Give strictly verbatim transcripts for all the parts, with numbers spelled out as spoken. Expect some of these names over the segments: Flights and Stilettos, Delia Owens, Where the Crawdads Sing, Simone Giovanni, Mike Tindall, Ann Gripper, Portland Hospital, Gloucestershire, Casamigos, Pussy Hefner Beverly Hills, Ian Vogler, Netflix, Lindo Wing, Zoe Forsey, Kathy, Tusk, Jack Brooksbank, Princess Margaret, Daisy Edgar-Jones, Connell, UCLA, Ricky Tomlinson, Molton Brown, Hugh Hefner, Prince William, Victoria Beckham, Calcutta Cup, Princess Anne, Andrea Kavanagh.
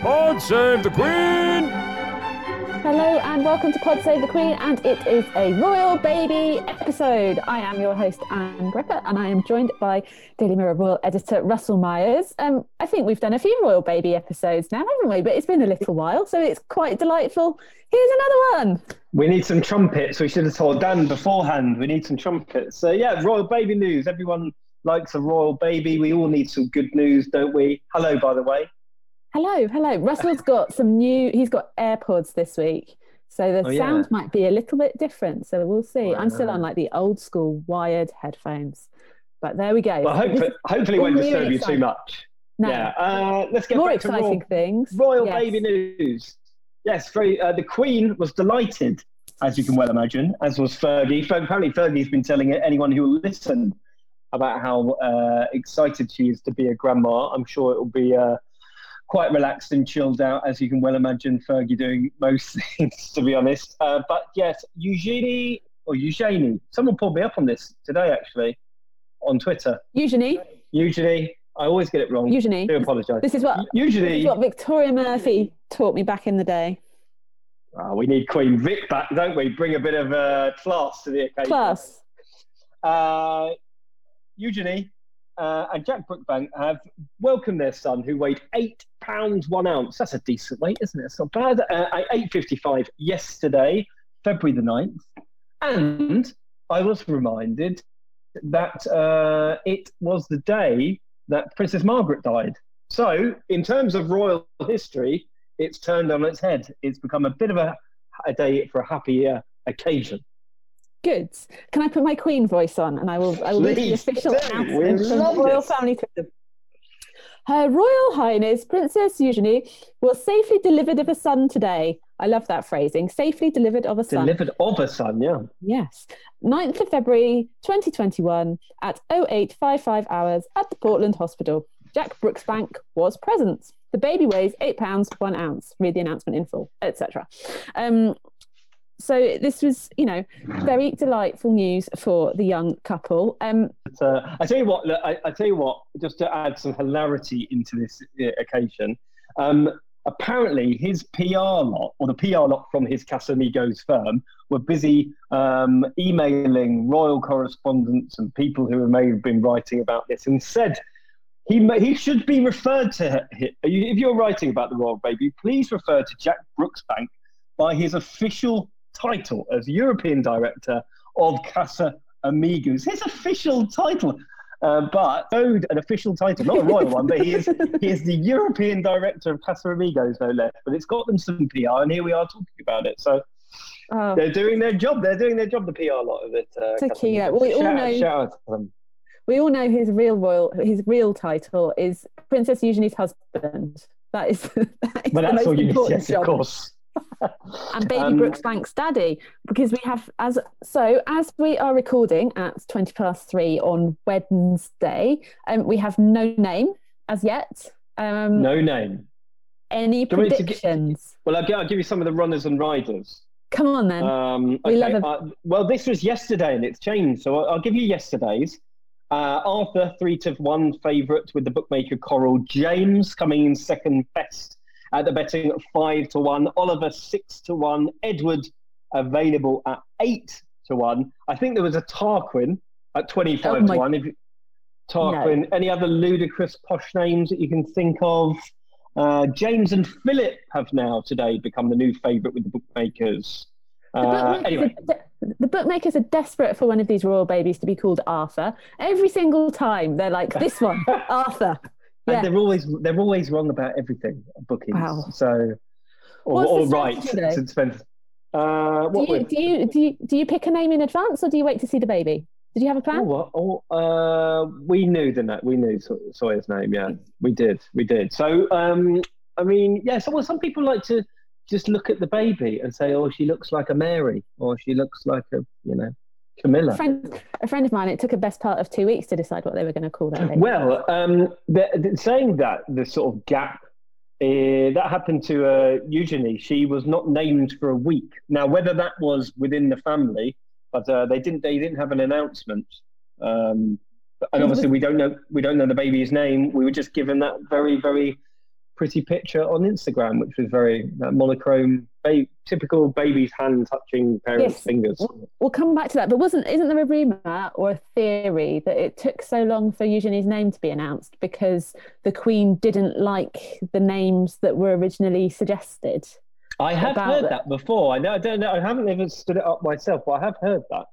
Pod Save The Queen! Hello and welcome to Pod Save The Queen, and it is a royal baby episode. I am your host, Ann Gripper, and I am joined by Daily Mirror royal editor Russell Myers. Um, I think we've done a few royal baby episodes now, haven't we? But it's been a little while, so it's quite delightful. Here's another one. We need some trumpets. We should have told Dan beforehand. We need some trumpets. So yeah, royal baby news. Everyone likes a royal baby. We all need some good news, don't we? Hello, by the way. Hello, hello. Russell's got some new, he's got AirPods this week. So the oh, yeah. sound might be a little bit different. So we'll see. Wow. I'm still on like the old school wired headphones. But there we go. Well, hopefully, hopefully won't really disturb exciting. you too much. No. Yeah. Uh, let's get More back exciting to royal, things. Royal yes. baby news. Yes, very, uh, the Queen was delighted, as you can well imagine, as was Fergie. Apparently Fergie's been telling anyone who will listen about how uh, excited she is to be a grandma. I'm sure it will be... Uh, quite relaxed and chilled out, as you can well imagine Fergie doing most things, to be honest. Uh, but yes, Eugenie, or Eugenie, someone pulled me up on this today, actually, on Twitter. Eugenie. Eugenie. I always get it wrong. Eugenie. I do apologise. This is what Eugenie. This is what Victoria Murphy taught me back in the day. Oh, we need Queen Vic back, don't we? Bring a bit of uh, class to the occasion. Class. Uh, Eugenie. Uh, and Jack Brooksbank have welcomed their son, who weighed eight pounds one ounce. That's a decent weight, isn't it? It's not bad. Uh, at eight fifty-five yesterday, February the ninth, and I was reminded that uh, it was the day that Princess Margaret died. So, in terms of royal history, it's turned on its head. It's become a bit of a, a day for a happier occasion. Good. Can I put my Queen voice on, and I will I will make the official announcement from the royal family Twitter. Her Royal Highness Princess Eugenie was safely delivered of a son today. I love that phrasing. Safely delivered of a son. Delivered of a son, yeah. Yes. ninth of February twenty twenty-one at oh eight fifty-five hours at the Portland Hospital. Jack Brooksbank was present. The baby weighs eight pounds one ounce. Read the announcement in full, et cetera. Um So this was, you know, very delightful news for the young couple. Um, uh, I tell you what, look, I, I tell you what, just to add some hilarity into this occasion. Um, apparently, his P R lot, or the P R lot from his Casamigos firm, were busy um, emailing royal correspondents and people who may have been writing about this, and said he may, he should be referred to. If you're writing about the royal baby, please refer to Jack Brooksbank by his official title as European Director of Casamigos. His official title, uh, but oh, an official title, not a royal one, but he is he is the European Director of Casamigos, no less. But it's got them some P R, and here we are talking about it. So oh. they're doing their job. They're doing their job. The P R lot of it. Uh, well, we shout, all know. Shout out to them. We all know his real royal, his real title is Princess Eugenie's husband. That is. That is well, that's all you need. Yes, of course. And baby um, Brooksbank's daddy, because we have as so as we are recording at twenty past three on Wednesday, and um, we have no name as yet. Um, no name. Any Do predictions? Give, well, I'll, I'll give you some of the runners and riders. Come on then. Um, okay. We love them. Uh, well, this was yesterday, and it's changed, so I'll, I'll give you yesterday's. Uh, Arthur, three to one favourite with the bookmaker Coral. James coming in second best at the betting at five to one, Oliver six to one, Edward available at eight to one. I think there was a Tarquin at twenty-five oh to one. If you, Tarquin, no. Any other ludicrous posh names that you can think of? Uh, James and Philip have now today become the new favourite with the bookmakers. The bookmakers, uh, anyway. de- the bookmakers are desperate for one of these royal babies to be called Arthur. Every single time they're like, this one, Arthur. And yeah. they're always they're always wrong about everything bookings. Wow. So, or, or right. Spend, uh, what do you, do you do you do you pick a name in advance, or do you wait to see the baby? Did you have a plan? Oh, oh, uh, we knew the we knew Sawyer's name. Yeah, we did, we did. So, um, I mean, yeah. So, well, some people like to just look at the baby and say, "Oh, she looks like a Mary," or "She looks like a," you know. Camilla. A friend, a friend of mine, it took a best part of two weeks to decide what they were going to call that baby. Well, um, the, the, saying that, the sort of gap, uh, that happened to uh, Eugenie. She was not named for a week. Now, whether that was within the family, but uh, they didn't they didn't have an announcement. Um, and obviously, we don't know we don't know the baby's name. We were just given that very, very pretty picture on Instagram, which was very uh, monochrome, ba- typical baby's hand touching parents' yes. fingers. We'll come back to that. But wasn't isn't there a rumour or a theory that it took so long for Eugenie's name to be announced because the Queen didn't like the names that were originally suggested? I have heard that, that before. I know I don't know. I haven't even stood it up myself, but I have heard that.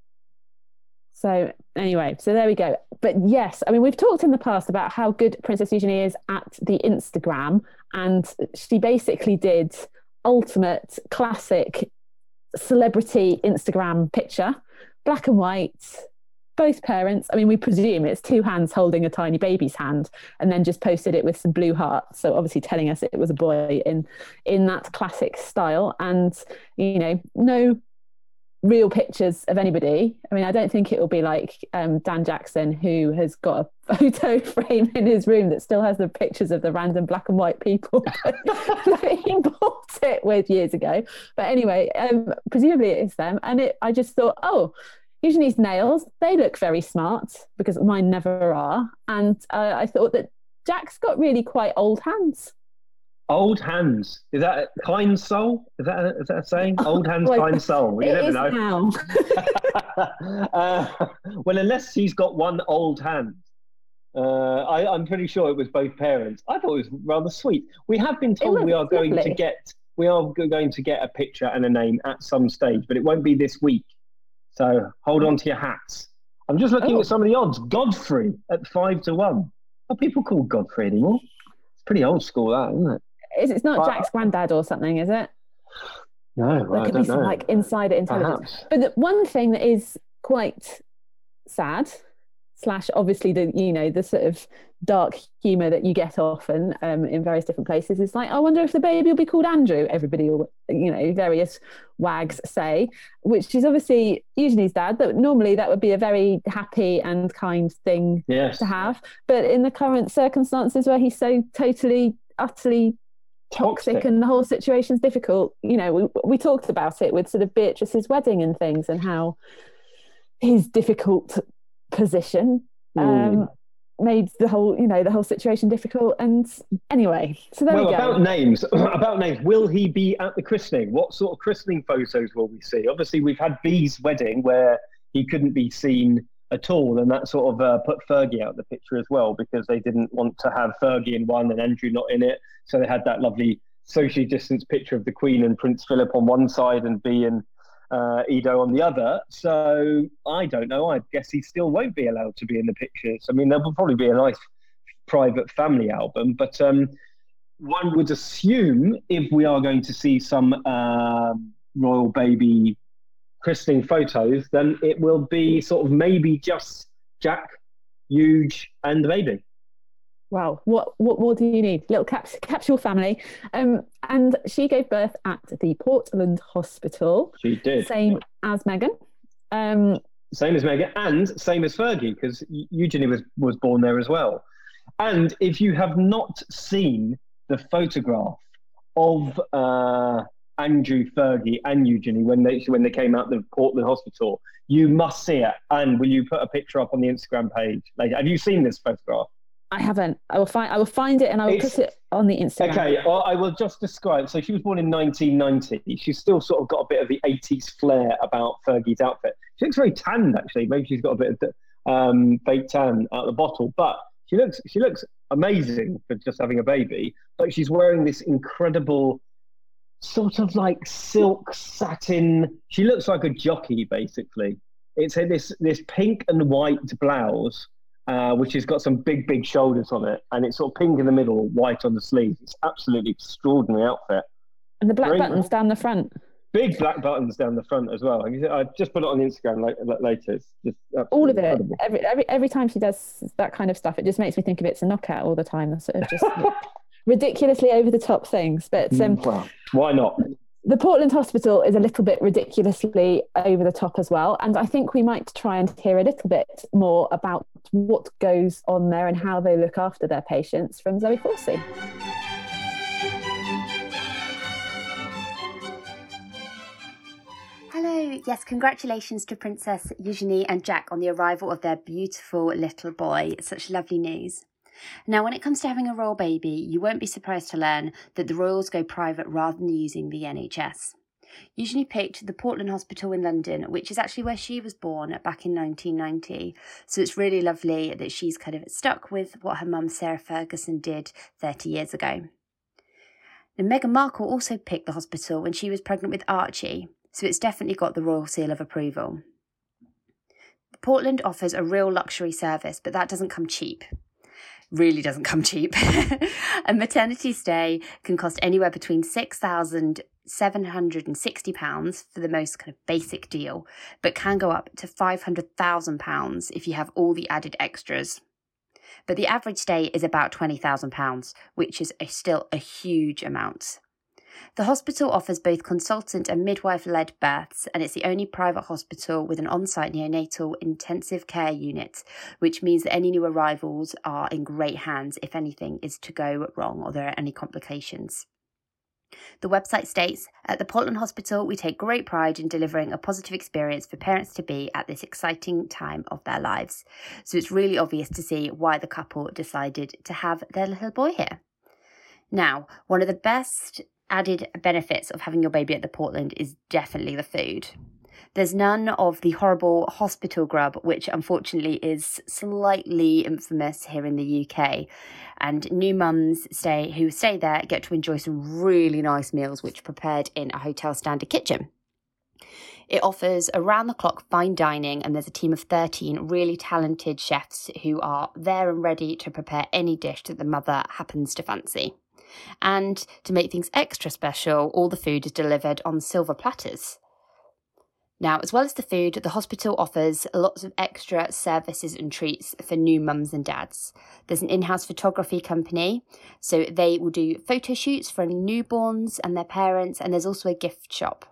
So anyway, so there we go. But yes, I mean, we've talked in the past about how good Princess Eugenie is at the Instagram, and she basically did ultimate classic celebrity Instagram picture, black and white, both parents. I mean, we presume it's two hands holding a tiny baby's hand, and then just posted it with some blue hearts. So obviously telling us it was a boy in in that classic style, and you know, no real pictures of anybody. I mean, I don't think it will be like um, Dan Jackson, who has got a photo frame in his room that still has the pictures of the random black and white people that he bought it with years ago. But anyway, um, presumably it is them. And it, I just thought, oh, Eugenie's nails, they look very smart, because mine never are. And uh, I thought that Jack's got really quite old hands. Old hands. Is that a kind soul? Is that a, is that a saying? Oh, old hands, boy, kind soul. You never know. uh, well, unless he's got one old hand. Uh, I, I'm pretty sure it was both parents. I thought it was rather sweet. We have been told we are lovely. going to get we are going to get a picture and a name at some stage, but it won't be this week. So hold on to your hats. I'm just looking oh. at some of the odds. Godfrey at five to one. Are people called Godfrey anymore? It's pretty old school, that, isn't it? It's not uh, Jack's granddad or something, is it? No, there I could don't be some know. like insider intelligence. Perhaps. But the one thing that is quite sad, slash obviously the you know the sort of dark humour that you get often um, in various different places, is like, I wonder if the baby will be called Andrew. Everybody will, you know, various wags say, which is obviously Eugenie's dad. That normally that would be a very happy and kind thing yes. to have, but in the current circumstances where he's so totally, utterly Toxic. toxic and the whole situation's difficult. You know, we we talked about it with sort of Beatrice's wedding and things, and how his difficult position mm. um, made the whole, you know, the whole situation difficult. And anyway, so there well, we go. About names, about names. Will he be at the christening? What sort of christening photos will we see? Obviously, we've had B's wedding where he couldn't be seen at all, and that sort of uh, put Fergie out of the picture as well, because they didn't want to have Fergie in one and Andrew not in it, so they had that lovely socially distanced picture of the Queen and Prince Philip on one side and Bea and uh, Edo on the other. So I don't know, I guess he still won't be allowed to be in the pictures. I mean, there will probably be a nice private family album, but um, one would assume if we are going to see some uh, royal baby christening photos, then it will be sort of maybe just Jack, Huge, and the baby. Wow, what what more do you need? Little caps, capsule family. Um, and she gave birth at the Portland Hospital. She did. Same as Meghan. Um, same as Meghan, and same as Fergie, because Eugenie was, was born there as well. And if you have not seen the photograph of Uh, Andrew, Fergie and Eugenie when they when they came out of the Portland Hospital, you must see it. And will you put a picture up on the Instagram page later? Have you seen this photograph? I haven't. I will find I will find it and I will it's, put it on the Instagram. Okay, well, I will just describe. So she was born in nineteen ninety. She's still sort of got a bit of the eighties flair about Fergie's outfit. She looks very tanned, actually. Maybe she's got a bit of um, fake tan out of the bottle, but she looks she looks amazing for just having a baby. But she's wearing this incredible sort of like silk satin. She looks like a jockey, basically. It's a, this this pink and white blouse, uh, which has got some big, big shoulders on it, and it's sort of pink in the middle, white on the sleeves. It's absolutely extraordinary outfit. And the black Very buttons nice. down the front. Big black buttons down the front as well. I just put it on Instagram later. It's just all of it. Incredible. Every every every time she does that kind of stuff, it just makes me think of It's a Knockout all the time. Sort of just. ridiculously over the top things, but um, well, why not? The Portland Hospital is a little bit ridiculously over the top as well, and I think we might try and hear a little bit more about what goes on there and how they look after their patients from Zoe Forsey. Hello, yes, congratulations to Princess Eugenie and Jack on the arrival of their beautiful little boy. It's such lovely news. Now, when it comes to having a royal baby, you won't be surprised to learn that the royals go private rather than using the N H S. Eugenie picked the Portland Hospital in London, which is actually where she was born back in nineteen ninety. So it's really lovely that she's kind of stuck with what her mum Sarah Ferguson did thirty years ago. And Meghan Markle also picked the hospital when she was pregnant with Archie, so it's definitely got the royal seal of approval. Portland offers a real luxury service, but that doesn't come cheap. Really doesn't come cheap. A maternity stay can cost anywhere between six thousand seven hundred and sixty pounds for the most kind of basic deal, but can go up to five hundred thousand pounds if you have all the added extras. But the average stay is about twenty thousand pounds, which is a, still a huge amount. The hospital offers both consultant and midwife-led births, and it's the only private hospital with an on-site neonatal intensive care unit, which means that any new arrivals are in great hands if anything is to go wrong or there are any complications. The website states, "At the Portland Hospital, we take great pride in delivering a positive experience for parents-to-be at this exciting time of their lives." So it's really obvious to see why the couple decided to have their little boy here. Now, one of the best added benefits of having your baby at the Portland is definitely the food. There's none of the horrible hospital grub, which unfortunately is slightly infamous here in the U K. And new mums stay who stay there get to enjoy some really nice meals, which are prepared in a hotel standard kitchen. It offers around-the-clock fine dining, and there's a team of thirteen really talented chefs who are there and ready to prepare any dish that the mother happens to fancy. And to make things extra special, all the food is delivered on silver platters. Now, as well as the food, the hospital offers lots of extra services and treats for new mums and dads. There's an in-house photography company, so they will do photo shoots for any newborns and their parents, and there's also a gift shop.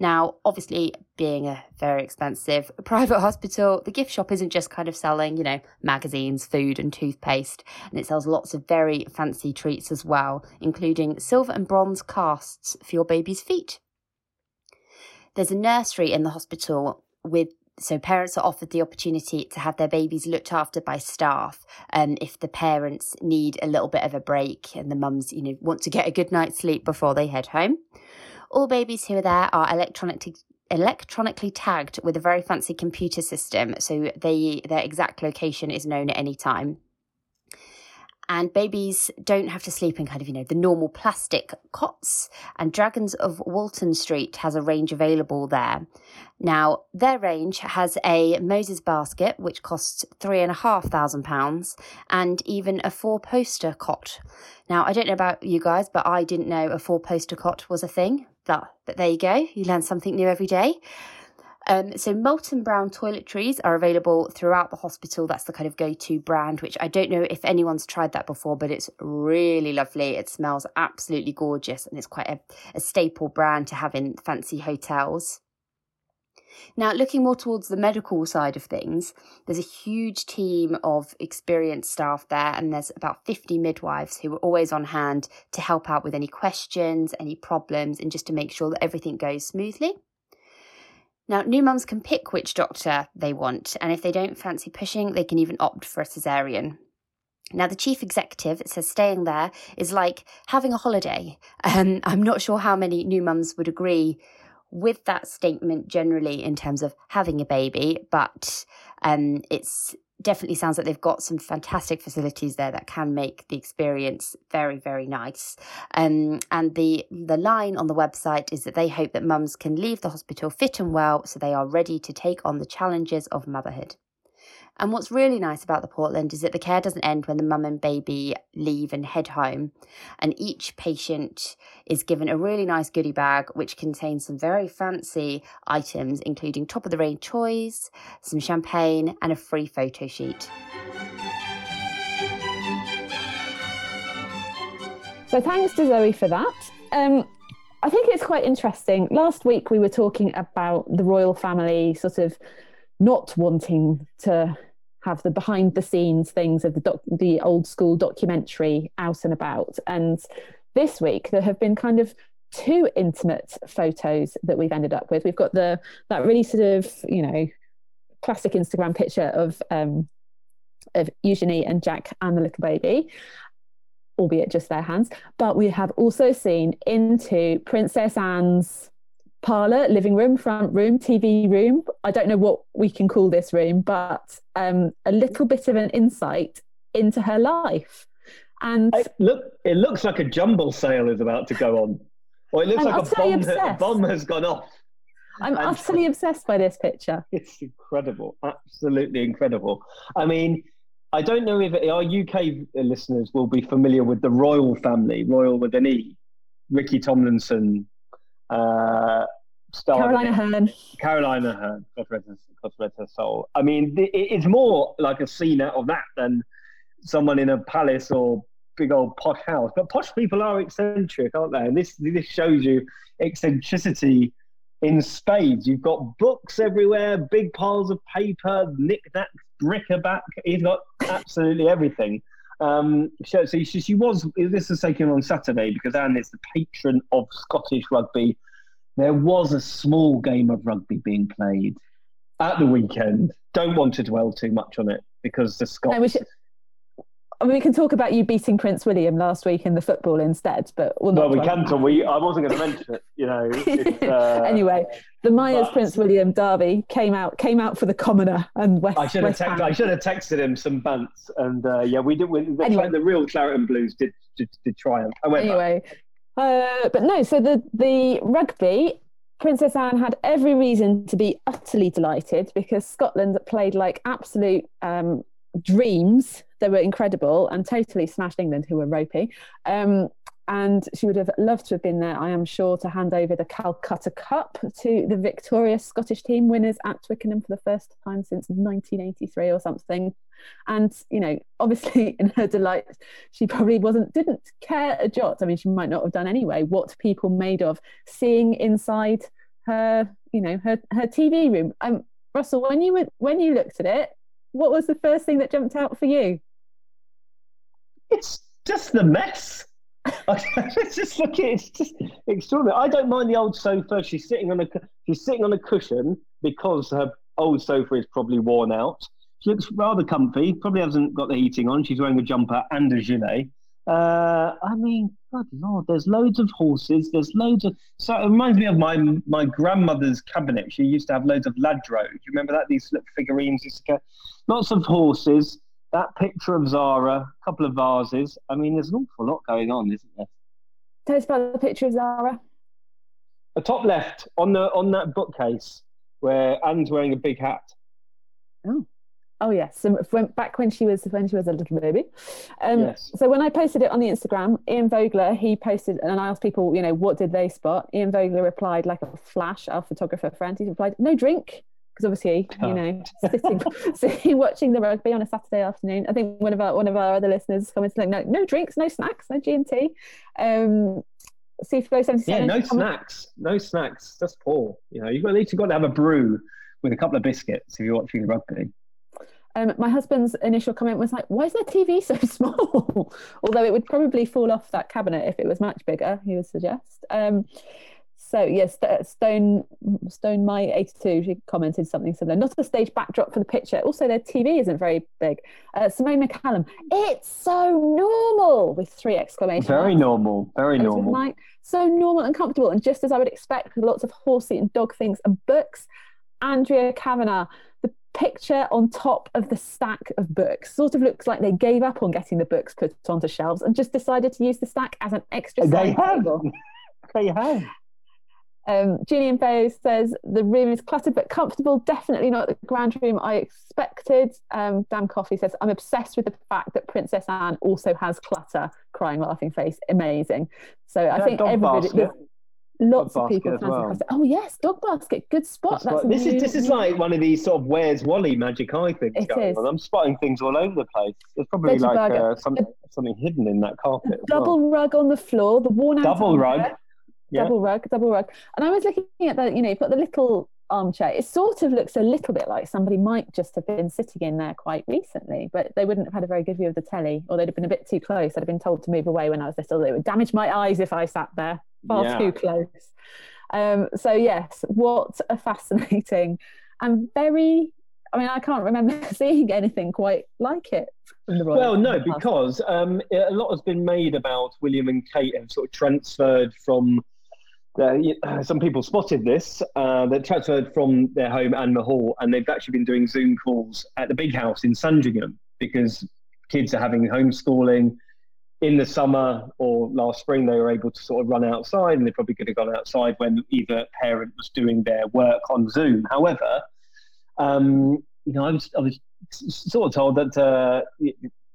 Now, obviously, being a very expensive private hospital, the gift shop isn't just kind of selling, you know, magazines, food and toothpaste, and it sells lots of very fancy treats as well, including silver and bronze casts for your baby's feet. There's a nursery in the hospital with so parents are offered the opportunity to have their babies looked after by staff um, if the parents need a little bit of a break and the mums, you know, want to get a good night's sleep before they head home. All babies who are there are electronically electronically tagged with a very fancy computer system, so they their exact location is known at any time. And babies don't have to sleep in kind of, you know, the normal plastic cots. And Dragons of Walton Street has a range available there. Now, their range has a Moses basket, which costs three thousand five hundred pounds, and even a four-poster cot. Now, I don't know about you guys, but I didn't know a four-poster cot was a thing. But, but there you go. You learn something new every day. Um, so Molton Brown toiletries are available throughout the hospital. That's the kind of go-to brand, which I don't know if anyone's tried that before, but it's really lovely. It smells absolutely gorgeous, and it's quite a, a staple brand to have in fancy hotels. Now, looking more towards the medical side of things, there's a huge team of experienced staff there, and there's about fifty midwives who are always on hand to help out with any questions, any problems, and just to make sure that everything goes smoothly. Now, new mums can pick which doctor they want, and if they don't fancy pushing, they can even opt for a caesarean. Now, the chief executive says staying there is like having a holiday. Um, I'm not sure how many new mums would agree with that statement generally in terms of having a baby, but um, it's definitely sounds like they've got some fantastic facilities there that can make the experience very, very nice. Um, and the, the line on the website is that they hope that mums can leave the hospital fit and well, so they are ready to take on the challenges of motherhood. And what's really nice about the Portland is that the care doesn't end when the mum and baby leave and head home. And each patient is given a really nice goodie bag, which contains some very fancy items, including top-of-the-range toys, some champagne, and a free photo sheet. So thanks to Zoe for that. Um, I think it's quite interesting. Last week we were talking about the royal family sort of not wanting to have the behind-the-scenes things of the doc- the old-school documentary out and about. And this week, there have been kind of two intimate photos that we've ended up with. We've got the that really sort of, you know, classic Instagram picture of um, of Eugenie and Jack and the little baby, albeit just their hands. But we have also seen into Princess Anne's parlour, living room, front room, T V room. I don't know what we can call this room, but um, a little bit of an insight into her life. And I, look, it looks like a jumble sale is about to go on. Or it looks like a bomb, a bomb has gone off. I'm and utterly obsessed by this picture. It's incredible, absolutely incredible. I mean, I don't know if our U K listeners will be familiar with the royal family, royal with an E. Ricky Tomlinson, uh, Carolina Hearn. Carolina Hearn, God rest her, God rest her soul. I mean, it's more like a scene out of that than someone in a palace or big old posh house. But posh people are eccentric, aren't they? And this this shows you eccentricity in spades. You've got books everywhere, big piles of paper, knick-knacks, bric-a-brac. He's got absolutely everything. Um, so she, she was, this was taken on Saturday because Anne is the patron of Scottish rugby. There was a small game of rugby being played at the weekend. Don't want to dwell too much on it because the Scots... I mean, we can talk about you beating Prince William last week in the football instead, but we'll not. Well, we can. Talk. We, I wasn't going to mention it, you know. It, uh, anyway, the Myers but, Prince William derby came out came out for the commoner and West. I should West have te- I should have texted him some bants, and uh, yeah, we did. We, the, anyway. the real Claret and Blues did did, did triumph. I went anyway, uh, but no. So the the rugby. Princess Anne had every reason to be utterly delighted because Scotland played like absolute um, dreams. They were incredible and totally smashed England, who were ropey. Um, and she would have loved to have been there, I am sure, to hand over the Calcutta Cup to the victorious Scottish team, winners at Twickenham for the first time since nineteen eighty-three or something. And, you know, obviously in her delight, she probably wasn't, didn't care a jot. I mean, she might not have done anyway, what people made of seeing inside her, you know, her, her T V room. Um, Russell, when you were, when you looked at it, what was the first thing that jumped out for you? It's just the mess. It's just look, it's just extraordinary. I don't mind the old sofa. She's sitting on a she's sitting on a cushion because her old sofa is probably worn out. She looks rather comfy. Probably hasn't got the heating on. She's wearing a jumper and a gilet. Uh, I mean, God Lord, there's loads of horses. There's loads of. So it reminds me of my my grandmother's cabinet. She used to have loads of ladro. Do you remember that? These little figurines. Lots of horses. That picture of Zara, a couple of vases. I mean, there's an awful lot going on, isn't there? Tell us about the picture of Zara. The top left, on the on that bookcase, where Anne's wearing a big hat. Oh, oh yes. Yeah. So back when she was when she was a little baby. Um, yes. So when I posted it on the Instagram, Ian Vogler, he posted, and I asked people, you know, what did they spot? Ian Vogler replied like a flash, our photographer friend. He replied, no drink. Because obviously, you know, oh. sitting, sitting watching the rugby on a Saturday afternoon. I think one of our one of our other listeners commented like, no, no drinks, no snacks, no G and T. Um, Seaflow seventy-seven. Yeah, no snacks, no snacks. That's poor. You know, you've got, at least you've got to have a brew with a couple of biscuits if you're watching the rugby. Um, my husband's initial comment was like, why is their T V so small? Although it would probably fall off that cabinet if it was much bigger, he would suggest. Um, So yes, Stone Stone My eighty-two, she commented something similar. Not a stage backdrop for the picture. Also, their T V isn't very big. Uh, Simone McCallum, it's so normal with three exclamations. Very normal, very normal. Like, so normal and comfortable, and just as I would expect, with lots of horsey and dog things and books. Andrea Kavanagh, the picture on top of the stack of books, sort of looks like they gave up on getting the books put onto shelves and just decided to use the stack as an extra. They have. Table. They have. Um, Julian Bow says the room is cluttered but comfortable, definitely not the grand room I expected. um, Dan Coffey says I'm obsessed with the fact that Princess Anne also has clutter, crying laughing face, amazing. So I that think everybody basket. Lots dog of people well. Oh yes, dog basket, good spot. That's That's right. This is this is like one of these sort of Where's Wally magic eye things it going is. On I'm spotting things all over the place. There's probably Veggie like uh, some, the, something hidden in that carpet. Double well. Rug on the floor, the worn out double rug there. Yeah. Double rug, double rug. And I was looking at that, you know, you've got the little armchair. It sort of looks a little bit like somebody might just have been sitting in there quite recently, but they wouldn't have had a very good view of the telly, or they'd have been a bit too close. I'd have been told to move away when I was little. It would damage my eyes if I sat there far yeah. too close. Um, so, yes, what a fascinating and very I mean, I can't remember seeing anything quite like it from the Royal Well, no, past. because um, a lot has been made about William and Kate have sort of transferred from, uh, some people spotted this, uh, they transferred from their home, Anmer Hall, and they've actually been doing Zoom calls at the big house in Sandringham because kids are having homeschooling. In the summer or last spring, they were able to sort of run outside, and they probably could have gone outside when either parent was doing their work on Zoom. However, um, you know, I was, I was sort of told that uh,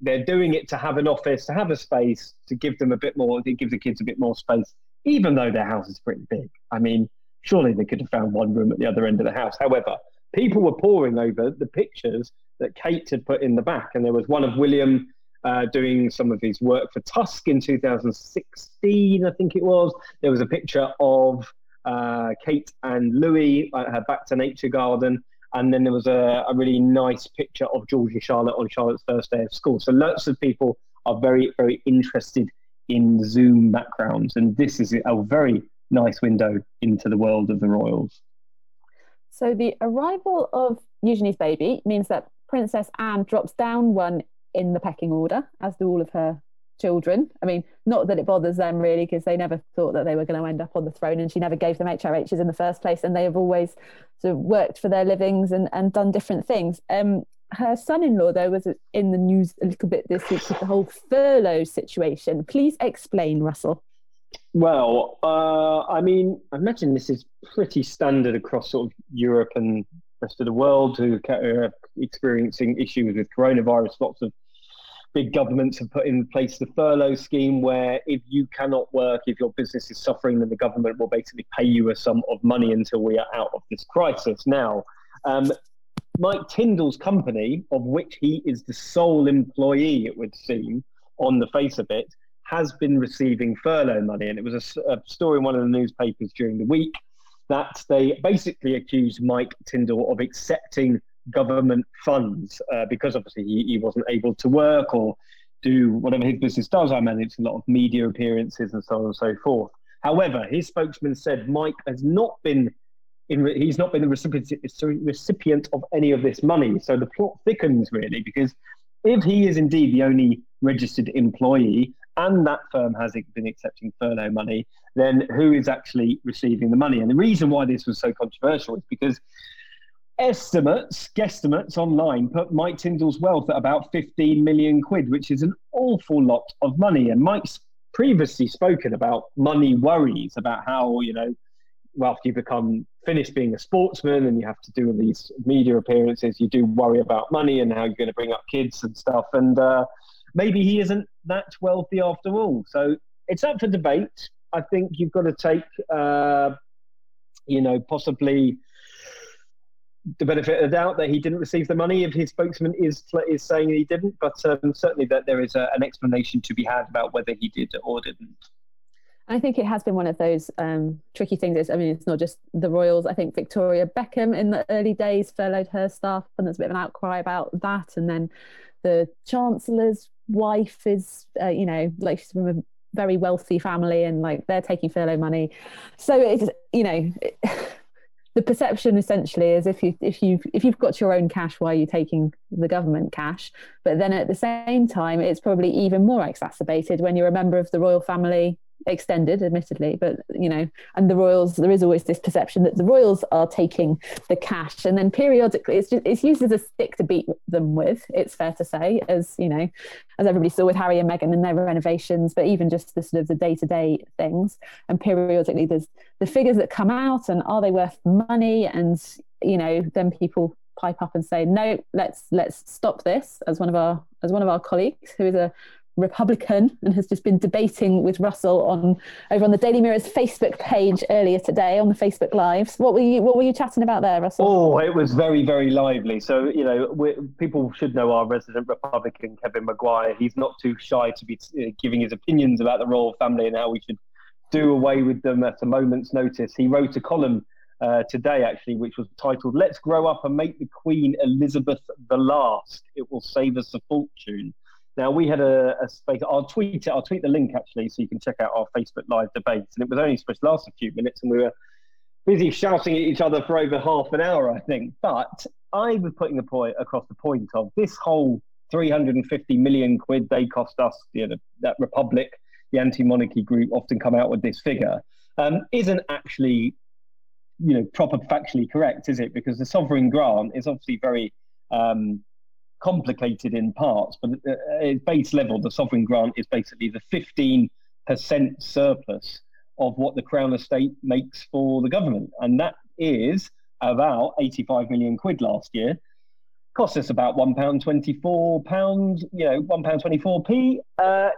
they're doing it to have an office, to have a space, to give them a bit more, to give the kids a bit more space, even though their house is pretty big. I mean, surely they could have found one room at the other end of the house. However, people were poring over the pictures that Kate had put in the back, and there was one of William Uh, doing some of his work for Tusk in two thousand sixteen, I think it was. There was a picture of uh, Kate and Louis at her Back to Nature garden, and then there was a, a really nice picture of George and Charlotte on Charlotte's first day of school. So lots of people are very, very interested in Zoom backgrounds, and this is a very nice window into the world of the royals. So the arrival of Eugenie's baby means that Princess Anne drops down one in the pecking order, as do all of her children. I mean, not that it bothers them really, because they never thought that they were going to end up on the throne, and she never gave them H R H's in the first place, and they have always sort of worked for their livings and, and done different things. Um, her son-in-law, though, was in the news a little bit this week with the whole furlough situation. Please explain, Russell. Well, uh, I mean, I imagine this is pretty standard across sort of Europe and rest of the world who are experiencing issues with coronavirus. Lots of big governments have put in place the furlough scheme, where if you cannot work, if your business is suffering, then the government will basically pay you a sum of money until we are out of this crisis. Now, um, Mike Tindall's company, of which he is the sole employee, it would seem, on the face of it, has been receiving furlough money. And it was a, a story in one of the newspapers during the week that they basically accused Mike Tindall of accepting government funds uh, because obviously he, he wasn't able to work or do whatever his business does. I managed a lot of media appearances and so on and so forth. However, his spokesman said Mike has not been in re- he's not been the recipient sorry, recipient of any of this money. So the plot thickens really, because if he is indeed the only registered employee and that firm has been accepting furlough money, then who is actually receiving the money? And the reason why this was so controversial is because Estimates, guesstimates online put Mike Tindall's wealth at about fifteen million quid, which is an awful lot of money. And Mike's previously spoken about money worries, about how, you know, well, after you become finished being a sportsman and you have to do all these media appearances, you do worry about money and how you're going to bring up kids and stuff. And uh, maybe he isn't that wealthy after all. So it's up for debate. I think you've got to take, uh, you know, possibly the benefit of the doubt that he didn't receive the money if his spokesman is is saying he didn't, but um, certainly that there is a, an explanation to be had about whether he did or didn't. I think it has been one of those um, tricky things. It's, I mean, it's not just the royals. I think Victoria Beckham in the early days furloughed her staff, and there's a bit of an outcry about that. And then the Chancellor's wife is, uh, you know, like she's from a very wealthy family, and like they're taking furlough money. So it's, you know... It, the perception essentially is if you if you if you've got your own cash, why are you taking the government cash? But then at the same time, it's probably even more exacerbated when you're a member of the royal family, extended, admittedly, but you know, and the royals. There is always this perception that the royals are taking the cash, and then periodically, it's just, it's used as a stick to beat them with. It's fair to say, as you know, as everybody saw with Harry and Meghan and their renovations, but even just the sort of the day-to-day things. And periodically, there's the figures that come out, and are they worth money? And you know, then people pipe up and say, no, let's let's stop this. As one of our as one of our colleagues who is a Republican and has just been debating with Russell on over on the Daily Mirror's Facebook page earlier today on the Facebook Lives. What were you what were you chatting about there, Russell? Oh, it was very, very lively. So, you know, we, people should know our resident Republican, Kevin Maguire. He's not too shy to be uh, giving his opinions about the royal family and how we should do away with them at a moment's notice. He wrote a column uh, today, actually, which was titled, "Let's Grow Up and Make the Queen Elizabeth the Last. It Will Save Us a Fortune." Now, we had a, a space, I'll tweet it, I'll tweet the link actually, so you can check out our Facebook Live debate. And it was only supposed to last a few minutes, and we were busy shouting at each other for over half an hour, I think. But I was putting the point across the point of this whole three hundred fifty million quid they cost us, you know, that Republic, the anti-monarchy group often come out with this figure, um, isn't actually, you know, proper factually correct, is it? Because the sovereign grant is obviously very um, complicated in parts, but at its base level, the sovereign grant is basically the fifteen percent surplus of what the Crown Estate makes for the government. And that is about eighty-five million quid last year. Cost us about one pound twenty-four, you know, one pound twenty-four p. Uh,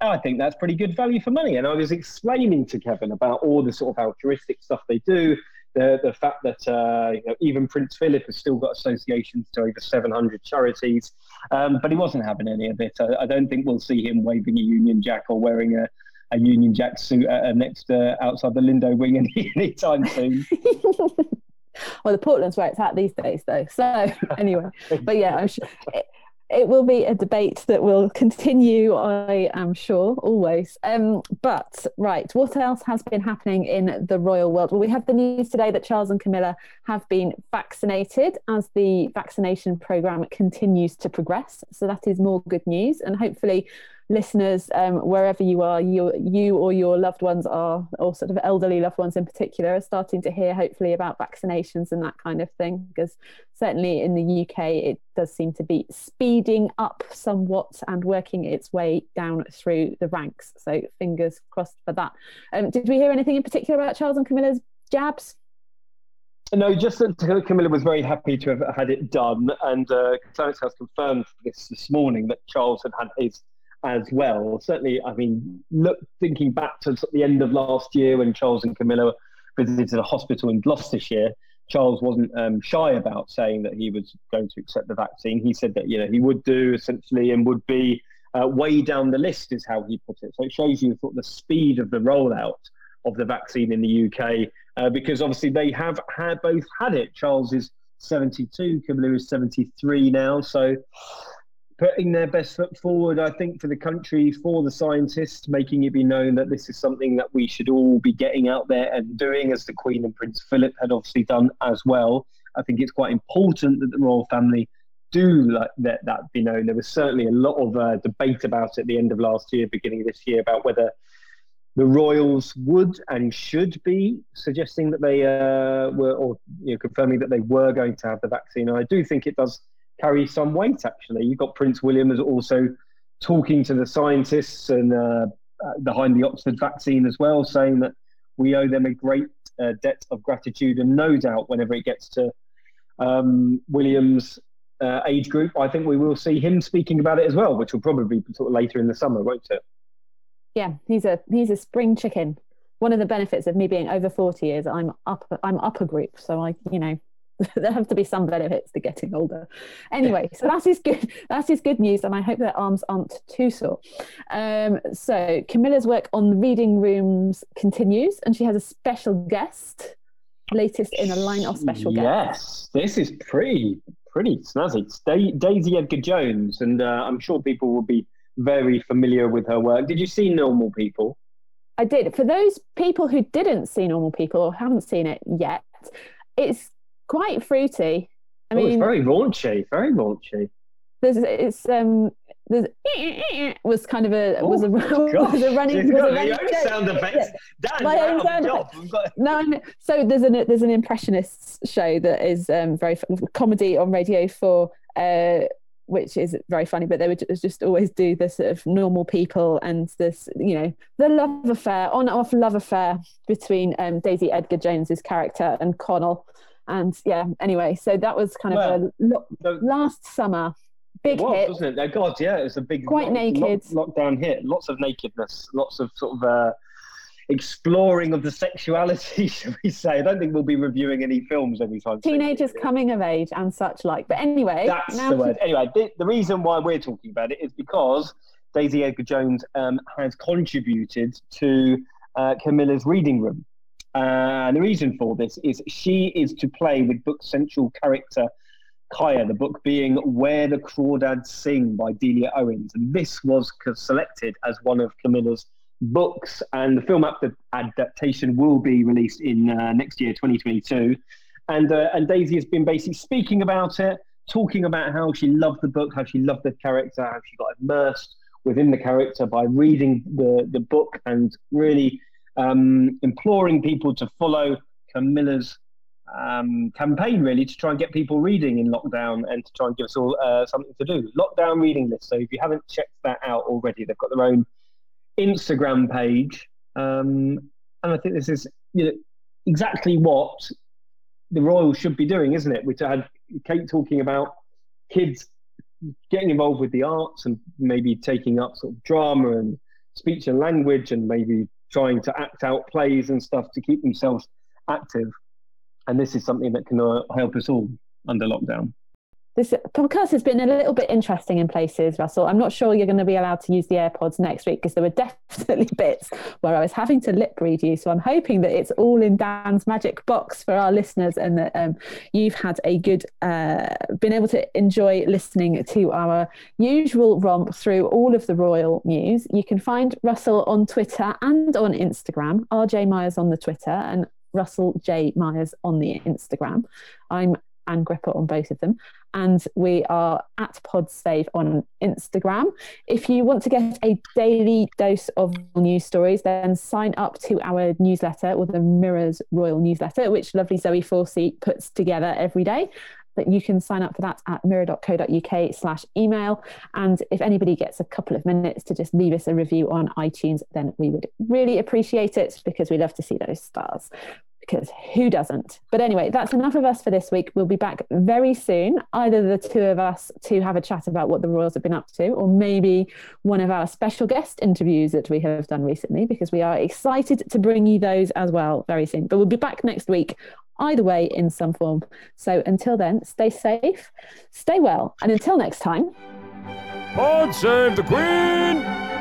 I think that's pretty good value for money. And I was explaining to Kevin about all the sort of altruistic stuff they do, the the fact that uh, you know, even Prince Philip has still got associations to over seven hundred charities, um, but he wasn't having any of it. I, I don't think we'll see him waving a Union Jack or wearing a, a Union Jack suit at, uh, next uh, outside the Lindo wing any, any time soon. Well, the Portland's where it's at these days, though. So anyway, but yeah, I'm sure it, it will be a debate that will continue, I am sure, always. Um, but right, what else has been happening in the royal world? Well, we have the news today that Charles and Camilla have been vaccinated as the vaccination programme continues to progress. So that is more good news, and hopefully listeners, um, wherever you are, you, you or your loved ones are, or sort of elderly loved ones in particular, are starting to hear hopefully about vaccinations and that kind of thing, because certainly in the U K it does seem to be speeding up somewhat and working its way down through the ranks. So fingers crossed for that. Um, did we hear anything in particular about Charles and Camilla's jabs? No, just that Camilla was very happy to have had it done, and uh, Clarence House confirmed this this morning that Charles had had his as well. Certainly, I mean, look, thinking back to the end of last year when Charles and Camilla visited a hospital in Gloucestershire, Charles wasn't um, shy about saying that he was going to accept the vaccine. He said that, you know, he would do essentially and would be uh, way down the list, is how he put it. So it shows you sort of the speed of the rollout of the vaccine in the U K, uh, because obviously they have had both had it. Charles is seventy-two, Camilla is seventy-three now. So putting their best foot forward, I think, for the country, for the scientists, making it be known that this is something that we should all be getting out there and doing, as the Queen and Prince Philip had obviously done as well. I think it's quite important that the royal family do let that, that be known. There was certainly a lot of uh, debate about it at the end of last year, beginning of this year, about whether the royals would and should be suggesting that they uh, were, or you know, confirming that they were going to have the vaccine. And I do think it does carry some weight, actually. You've got Prince William is also talking to the scientists and uh, behind the Oxford vaccine as well, saying that we owe them a great uh, debt of gratitude, and no doubt whenever it gets to um, William's uh, age group, I think we will see him speaking about it as well, which will probably be sort of later in the summer, won't it? Yeah, he's a he's a spring chicken. One of the benefits of me being over forty is I'm up I'm upper group, so I you know. There have to be some benefits to getting older. Anyway, so that is good. That is good news, and I hope their arms aren't too sore. Um, so Camilla's work on reading rooms continues, and she has a special guest, latest in a line of special guests. Yes, this is pretty, pretty snazzy. It's da- Daisy Edgar-Jones, and uh, I'm sure people will be very familiar with her work. Did you see Normal People? I did. For those people who didn't see Normal People or haven't seen it yet, it's quite fruity. I mean, oh, it's very raunchy, very raunchy. There's, it's um, there's was kind of a oh, was a was a running. You've got your own sound effects. Dan, my own sound effects. Got... No, so there's an there's an impressionists show that is um very fun, comedy on Radio Four, uh, which is very funny. But they would just always do this sort of Normal People and this, you know, the love affair, on off love affair between um Daisy Edgar-Jones's character and Connell. And yeah, anyway, so that was kind of well, a lo- last summer big was, hit, wasn't it? Oh God, yeah, it was a big quite lo- naked lo- lockdown hit. Lots of nakedness, lots of sort of uh, exploring of the sexuality, should we say? I don't think we'll be reviewing any films anytime soon. Teenagers coming of age and such like. But anyway, that's the word. Anyway, the, the reason why we're talking about it is because Daisy Edgar-Jones um, has contributed to uh, Camilla's reading room. Uh, and the reason for this is she is to play with book's central character Kaya, the book being Where the Crawdads Sing by Delia Owens. And this was selected as one of Camilla's books, and the film adaptation will be released in uh, next year, twenty twenty-two. And uh, and Daisy has been basically speaking about it, talking about how she loved the book, how she loved the character, how she got immersed within the character by reading the, the book, and really um, imploring people to follow Camilla's um, campaign, really, to try and get people reading in lockdown and to try and give us all uh, something to do. Lockdown reading list. So if you haven't checked that out already, they've got their own Instagram page. Um, and I think this is, you know, exactly what the Royals should be doing, isn't it? We had Kate talking about kids getting involved with the arts and maybe taking up sort of drama and speech and language and maybe trying to act out plays and stuff to keep themselves active. And this is something that can uh, help us all under lockdown. This podcast has been a little bit interesting in places, Russell. I'm not sure you're going to be allowed to use the AirPods next week, because there were definitely bits where I was having to lip read you. So I'm hoping that it's all in Dan's magic box for our listeners, and that um, you've had a good, uh, been able to enjoy listening to our usual romp through all of the royal news. You can find Russell on Twitter and on Instagram, R J Myers on the Twitter and Russell J Myers on the Instagram. I'm Ann Gripper on both of them, and we are at Pod Save on Instagram. If you want to get a daily dose of news stories, then sign up to our newsletter, or the Mirror's Royal Newsletter, which lovely Zoe Forsey puts together every day. But you can sign up for that at mirror dot co dot uk slash email. And if anybody gets a couple of minutes to just leave us a review on iTunes, then we would really appreciate it, because we love to see those stars. Because who doesn't? But anyway, that's enough of us for this week. We'll be back very soon, either the two of us to have a chat about what the Royals have been up to, or maybe one of our special guest interviews that we have done recently, because we are excited to bring you those as well very soon. But we'll be back next week, either way, in some form. So until then, stay safe, stay well, and until next time... God save the Queen!